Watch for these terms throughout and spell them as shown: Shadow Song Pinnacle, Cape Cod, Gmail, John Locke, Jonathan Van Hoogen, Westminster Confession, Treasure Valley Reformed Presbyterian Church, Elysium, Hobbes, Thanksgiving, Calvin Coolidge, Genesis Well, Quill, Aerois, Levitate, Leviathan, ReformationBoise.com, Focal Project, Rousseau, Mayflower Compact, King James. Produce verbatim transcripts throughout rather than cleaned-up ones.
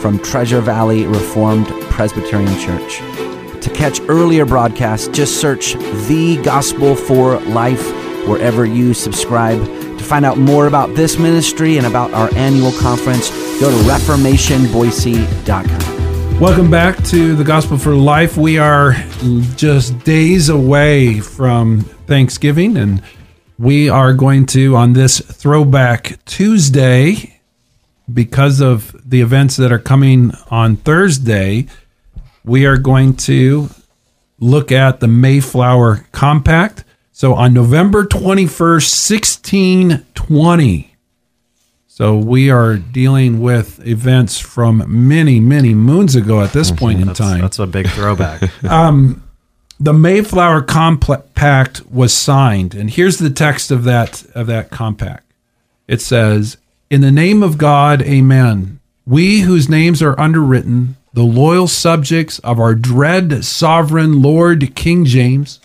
from Treasure Valley Reformed Presbyterian Church. To catch earlier broadcasts, just search The Gospel for Life wherever you subscribe. To find out more about this ministry and about our annual conference, go to Reformation Boise dot com. Welcome back to The Gospel for Life. We are just days away from Thanksgiving, and we are going to, on this Throwback Tuesday, because of the events that are coming on Thursday, we are going to look at the Mayflower Compact. So on November twenty-first, sixteen twenty, so we are dealing with events from many, many moons ago at this point in time. That's, that's a big throwback. um, the Mayflower Compact was signed, and here's the text of that of that compact. It says, "In the name of God, amen. We whose names are underwritten, the loyal subjects of our dread sovereign Lord King James,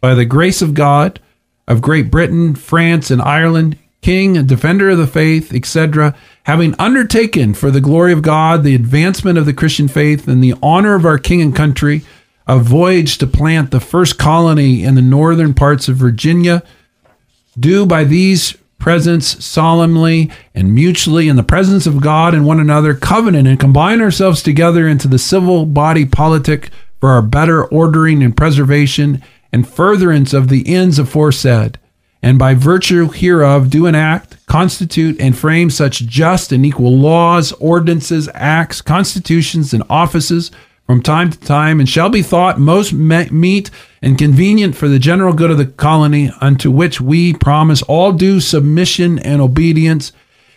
by the grace of God, of Great Britain, France, and Ireland, King and defender of the faith, et cetera, having undertaken for the glory of God, the advancement of the Christian faith, and the honor of our king and country, a voyage to plant the first colony in the northern parts of Virginia, do by these presence solemnly and mutually in the presence of God and one another covenant and combine ourselves together into the civil body politic for our better ordering and preservation and furtherance of the ends aforesaid, and by virtue hereof do enact, constitute, and frame such just and equal laws, ordinances, acts, constitutions, and offices from time to time, and shall be thought most meet and convenient for the general good of the colony, unto which we promise all due submission and obedience,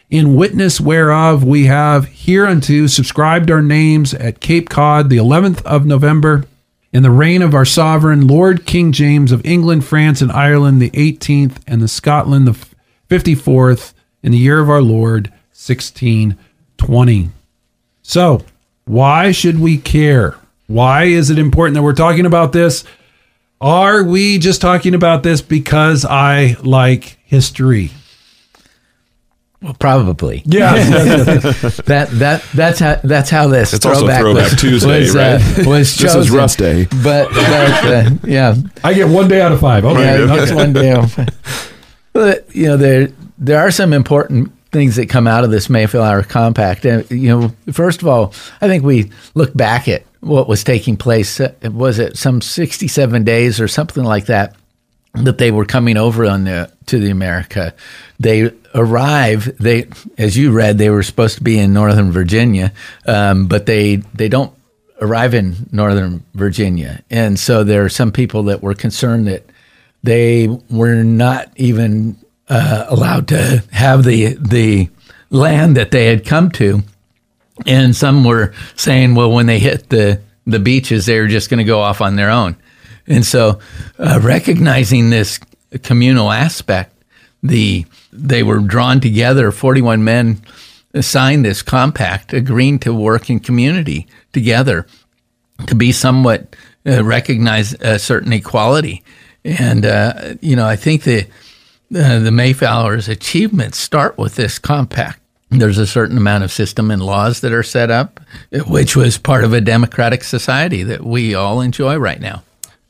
in witness whereof we have hereunto subscribed our names at Cape Cod, the eleventh of November, in the reign of our sovereign Lord King James of England, France, and Ireland, the eighteenth, and the Scotland, the fifty-fourth, in the year of our Lord, sixteen twenty. So, why should we care? Why is it important that we're talking about this? Are we just talking about this because I like history? Well, probably. Yeah. that that that's how that's how this it's throwback, also throwback was, Tuesday was, uh, right? was chosen. This is Rust Day. But, but uh, yeah, I get one day out of five. Okay, yeah, okay. One day out of five. But you know, there there are some important things that come out of this Mayflower Compact. And, you know, first of all, I think we look back at what was taking place. Was it some sixty-seven days or something like that that they were coming over on the to the America? They arrive. They, as you read, they were supposed to be in Northern Virginia, um, but they they don't arrive in Northern Virginia, and so there are some people that were concerned that they were not even Uh, allowed to have the the land that they had come to, and some were saying, well, when they hit the the beaches, they were just going to go off on their own. And so, uh, recognizing this communal aspect, the they were drawn together. Forty-one men signed this compact, agreeing to work in community together to be somewhat uh, recognize a certain equality. And uh, you know, I think the Uh, the Mayflower's achievements start with this compact. There's a certain amount of system and laws that are set up, which was part of a democratic society that we all enjoy right now.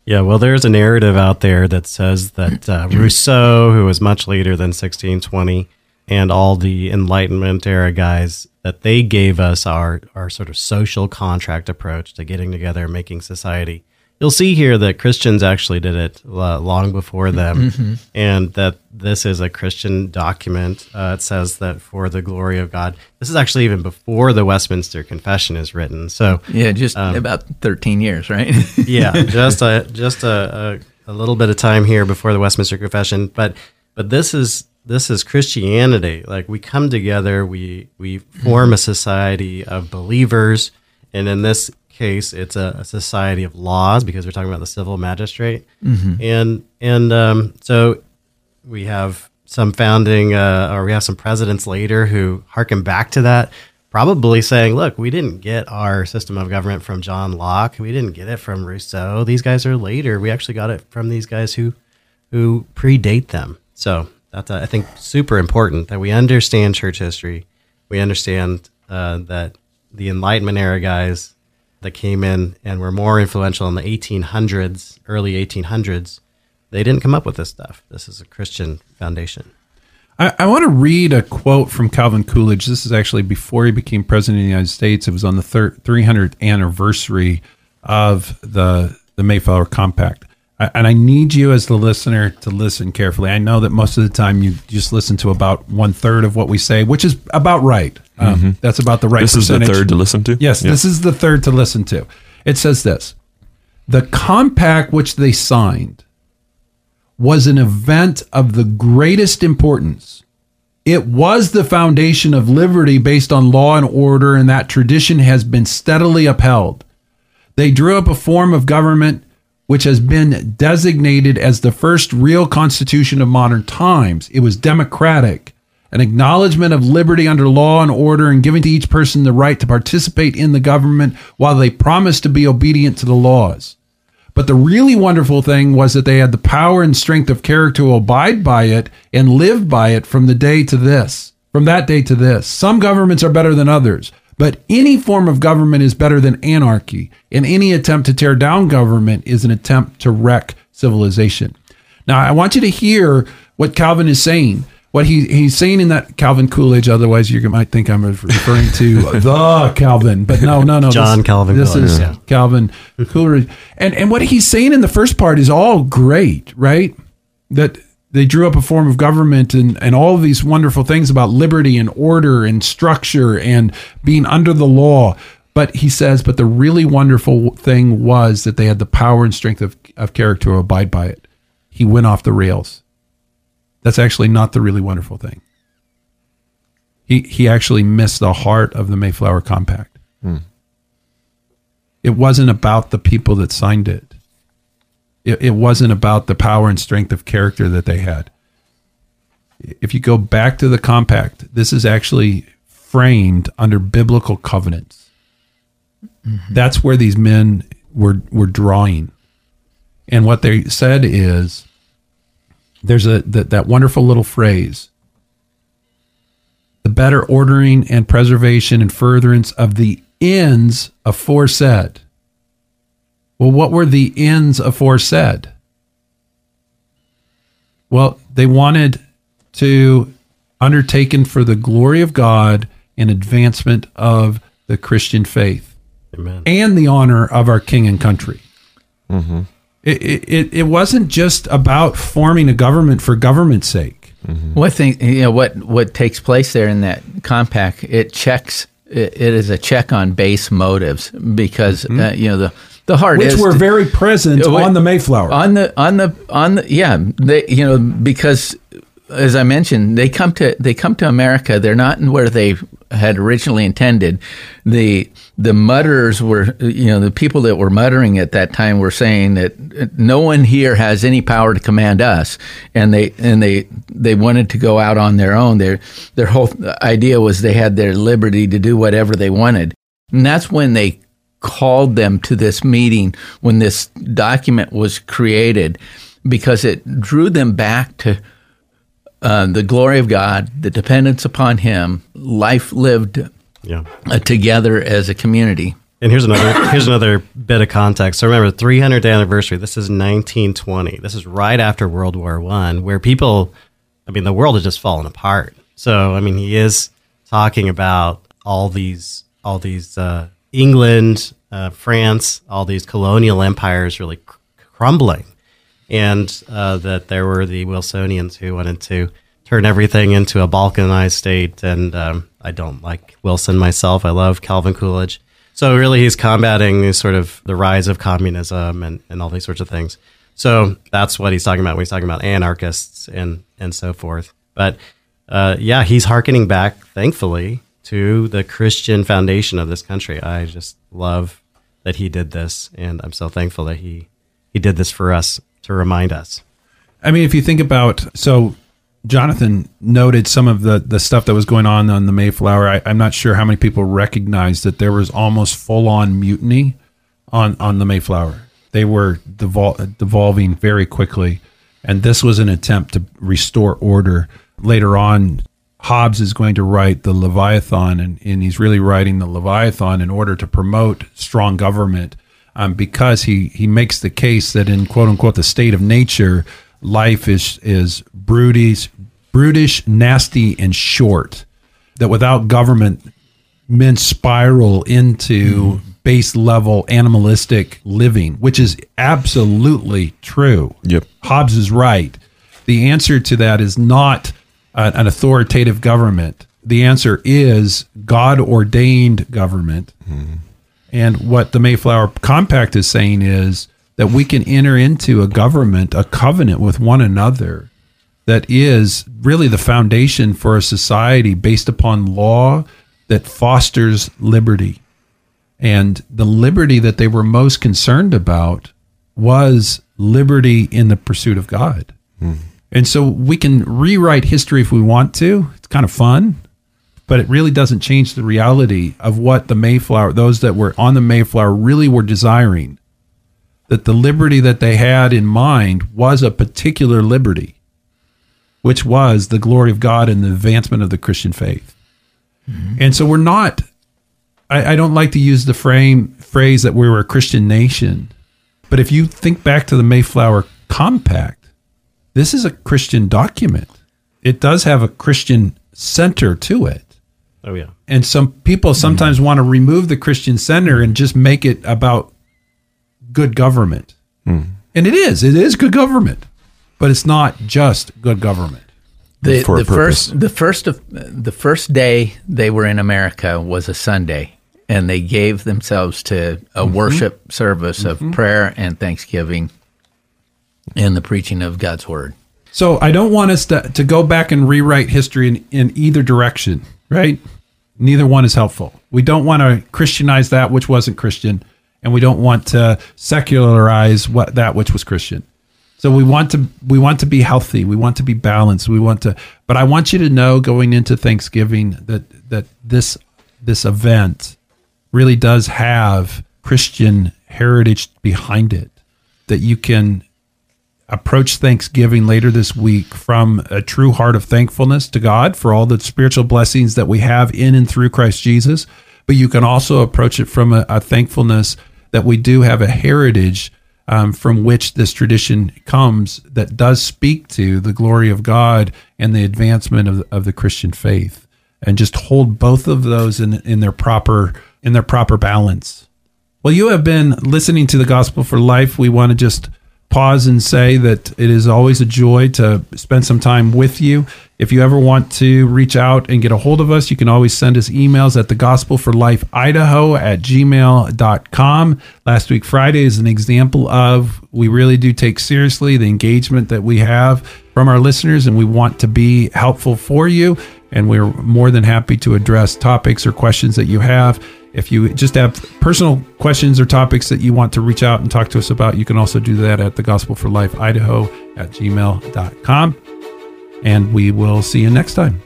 Yeah, well, there's a narrative out there that says that uh, Rousseau, who was much later than sixteen twenty, and all the Enlightenment era guys, that they gave us our, our sort of social contract approach to getting together and making society. You'll see here that Christians actually did it uh, long before them, mm-hmm. and that this is a Christian document. Uh, it says that for the glory of God. This is actually even before the Westminster Confession is written. So yeah, just um, about thirteen years, right? yeah, just a just a, a, a little bit of time here before the Westminster Confession. But but this is this is Christianity. Like we come together, we we form a society of believers. And in this case, it's a, a society of laws, because we're talking about the civil magistrate. Mm-hmm. And and um, so we have some founding, uh, or we have some presidents later who harken back to that, probably saying, look, we didn't get our system of government from John Locke. We didn't get it from Rousseau. These guys are later. We actually got it from these guys who who predate them. So that's, uh, I think, super important that we understand church history. We understand uh, that the Enlightenment era guys that came in and were more influential in the eighteen hundreds, early eighteen hundreds, they didn't come up with this stuff. This is a Christian foundation. I, I want to read a quote from Calvin Coolidge. This is actually before he became president of the United States. It was on the thir- three hundredth anniversary of the, the Mayflower Compact. I, and I need you as the listener to listen carefully. I know that most of the time you just listen to about one third of what we say, which is about right. Um, mm-hmm. That's about the right this percentage. This is the third to listen to? Yes, yeah. This is the third to listen to. It says this: the compact which they signed was an event of the greatest importance. It was the foundation of liberty based on law and order, and that tradition has been steadily upheld. They drew up a form of government which has been designated as the first real constitution of modern times. It was democratic, an acknowledgement of liberty under law and order, and giving to each person the right to participate in the government while they promised to be obedient to the laws. But the really wonderful thing was that they had the power and strength of character to abide by it and live by it from the day to this, from that day to this. Some governments are better than others, but any form of government is better than anarchy, and any attempt to tear down government is an attempt to wreck civilization. Now, I want you to hear what Calvin is saying. What he, he's saying in that Calvin Coolidge, otherwise you might think I'm referring to the Calvin, but no, no, no. John this, Calvin. This Coolidge, is yeah. Calvin Coolidge. And, and what he's saying in the first part is all great, right? That they drew up a form of government and, and all of these wonderful things about liberty and order and structure and being under the law. But he says, but the really wonderful thing was that they had the power and strength of, of character to abide by it. He went off the rails. That's actually not the really wonderful thing. He he actually missed the heart of the Mayflower Compact. Hmm. It wasn't about the people that signed it. it. It wasn't about the power and strength of character that they had. If you go back to the compact, this is actually framed under biblical covenants. Mm-hmm. That's where these men were were drawing. And what they said is, there's a that, that wonderful little phrase, the better ordering and preservation and furtherance of the ends aforesaid. Well, what were the ends aforesaid? Well, they wanted to undertaken for the glory of God and advancement of the Christian faith. Amen. And the honor of our king and country. Mm-hmm. It, it it wasn't just about forming a government for government's sake. Mm-hmm. Well, I think you know what what takes place there in that compact. It checks. It, it is a check on base motives because mm-hmm. uh, you know the the heart which is were to, very present uh, on the Mayflower on the on the on the yeah they you know because as I mentioned they come to they come to America. They're not in where they had originally intended. The the mutterers were, you know, the people that were muttering at that time were saying that no one here has any power to command us, and they and they they wanted to go out on their own. Their their whole idea was they had their liberty to do whatever they wanted, and that's when they called them to this meeting when this document was created, because it drew them back to Uh, the glory of God, the dependence upon Him, life lived yeah. uh, together as a community. And here's another here's another bit of context. So remember, three hundredth anniversary. This is nineteen twenty. This is right after World War One, where people, I mean, the world has just fallen apart. So I mean, he is talking about all these all these uh, England, uh, France, all these colonial empires really cr- crumbling. And uh, that there were the Wilsonians who wanted to turn everything into a Balkanized state. And um, I don't like Wilson myself. I love Calvin Coolidge. So really he's combating these sort of the rise of communism and, and all these sorts of things. So that's what he's talking about when he's talking about anarchists and, and so forth. But uh, yeah, he's hearkening back, thankfully, to the Christian foundation of this country. I just love that he did this, and I'm so thankful that he, he did this for us to remind us. I mean, if you think about, so Jonathan noted some of the, the stuff that was going on on the Mayflower. I, I'm not sure how many people recognized that there was almost full-on mutiny on, on the Mayflower. They were devol- devolving very quickly, and this was an attempt to restore order. Later on, Hobbes is going to write the Leviathan, and, and he's really writing the Leviathan in order to promote strong government, um, because he, he makes the case that in, quote-unquote, the state of nature, life is is brutish, brutish, nasty, and short, that without government, men spiral into mm-hmm. base-level animalistic living, which is absolutely true. Yep. Hobbes is right. The answer to that is not an authoritative government. The answer is God-ordained government. Mm-hmm. And what the Mayflower Compact is saying is that we can enter into a government, a covenant with one another that is really the foundation for a society based upon law that fosters liberty. And the liberty that they were most concerned about was liberty in the pursuit of God. Mm-hmm. And so we can rewrite history if we want to. It's kind of fun, but it really doesn't change the reality of what the Mayflower, those that were on the Mayflower really were desiring, that the liberty that they had in mind was a particular liberty, which was the glory of God and the advancement of the Christian faith. Mm-hmm. And so we're not, I, I don't like to use the frame phrase that we were a Christian nation, but if you think back to the Mayflower Compact, this is a Christian document. It does have a Christian center to it. Oh, yeah. And some people sometimes mm-hmm. want to remove the Christian center and just make it about good government. Mm. And it is. It is good government. But it's not just good government. The, the first, the first of the first day they were in America was a Sunday, and they gave themselves to a mm-hmm. worship service mm-hmm. of prayer and thanksgiving and the preaching of God's word. So I don't want us to, to go back and rewrite history in, in either direction, right? Neither one is helpful. We don't want to Christianize that which wasn't Christian, and we don't want to secularize what that which was Christian. So we want to we want to be healthy. We want to be balanced. We want to, but I want you to know going into Thanksgiving that that this this event really does have Christian heritage behind it, that you can approach Thanksgiving later this week from a true heart of thankfulness to God for all the spiritual blessings that we have in and through Christ Jesus. But you can also approach it from a, a thankfulness that we do have a heritage um, from which this tradition comes that does speak to the glory of God and the advancement of, of the Christian faith, and just hold both of those in, in their proper, in their proper balance. Well, you have been listening to the Gospel for Life. We want to just pause and say that it is always a joy to spend some time with you. If you ever want to reach out and get a hold of us, you can always send us emails at the gospel for life idaho at gmail dot com. Last week, Friday, is an example of we really do take seriously the engagement that we have from our listeners, and we want to be helpful for you. And we're more than happy to address topics or questions that you have. If you just have personal questions or topics that you want to reach out and talk to us about, you can also do that at the gospel for life idaho at gmail dot com. And we will see you next time.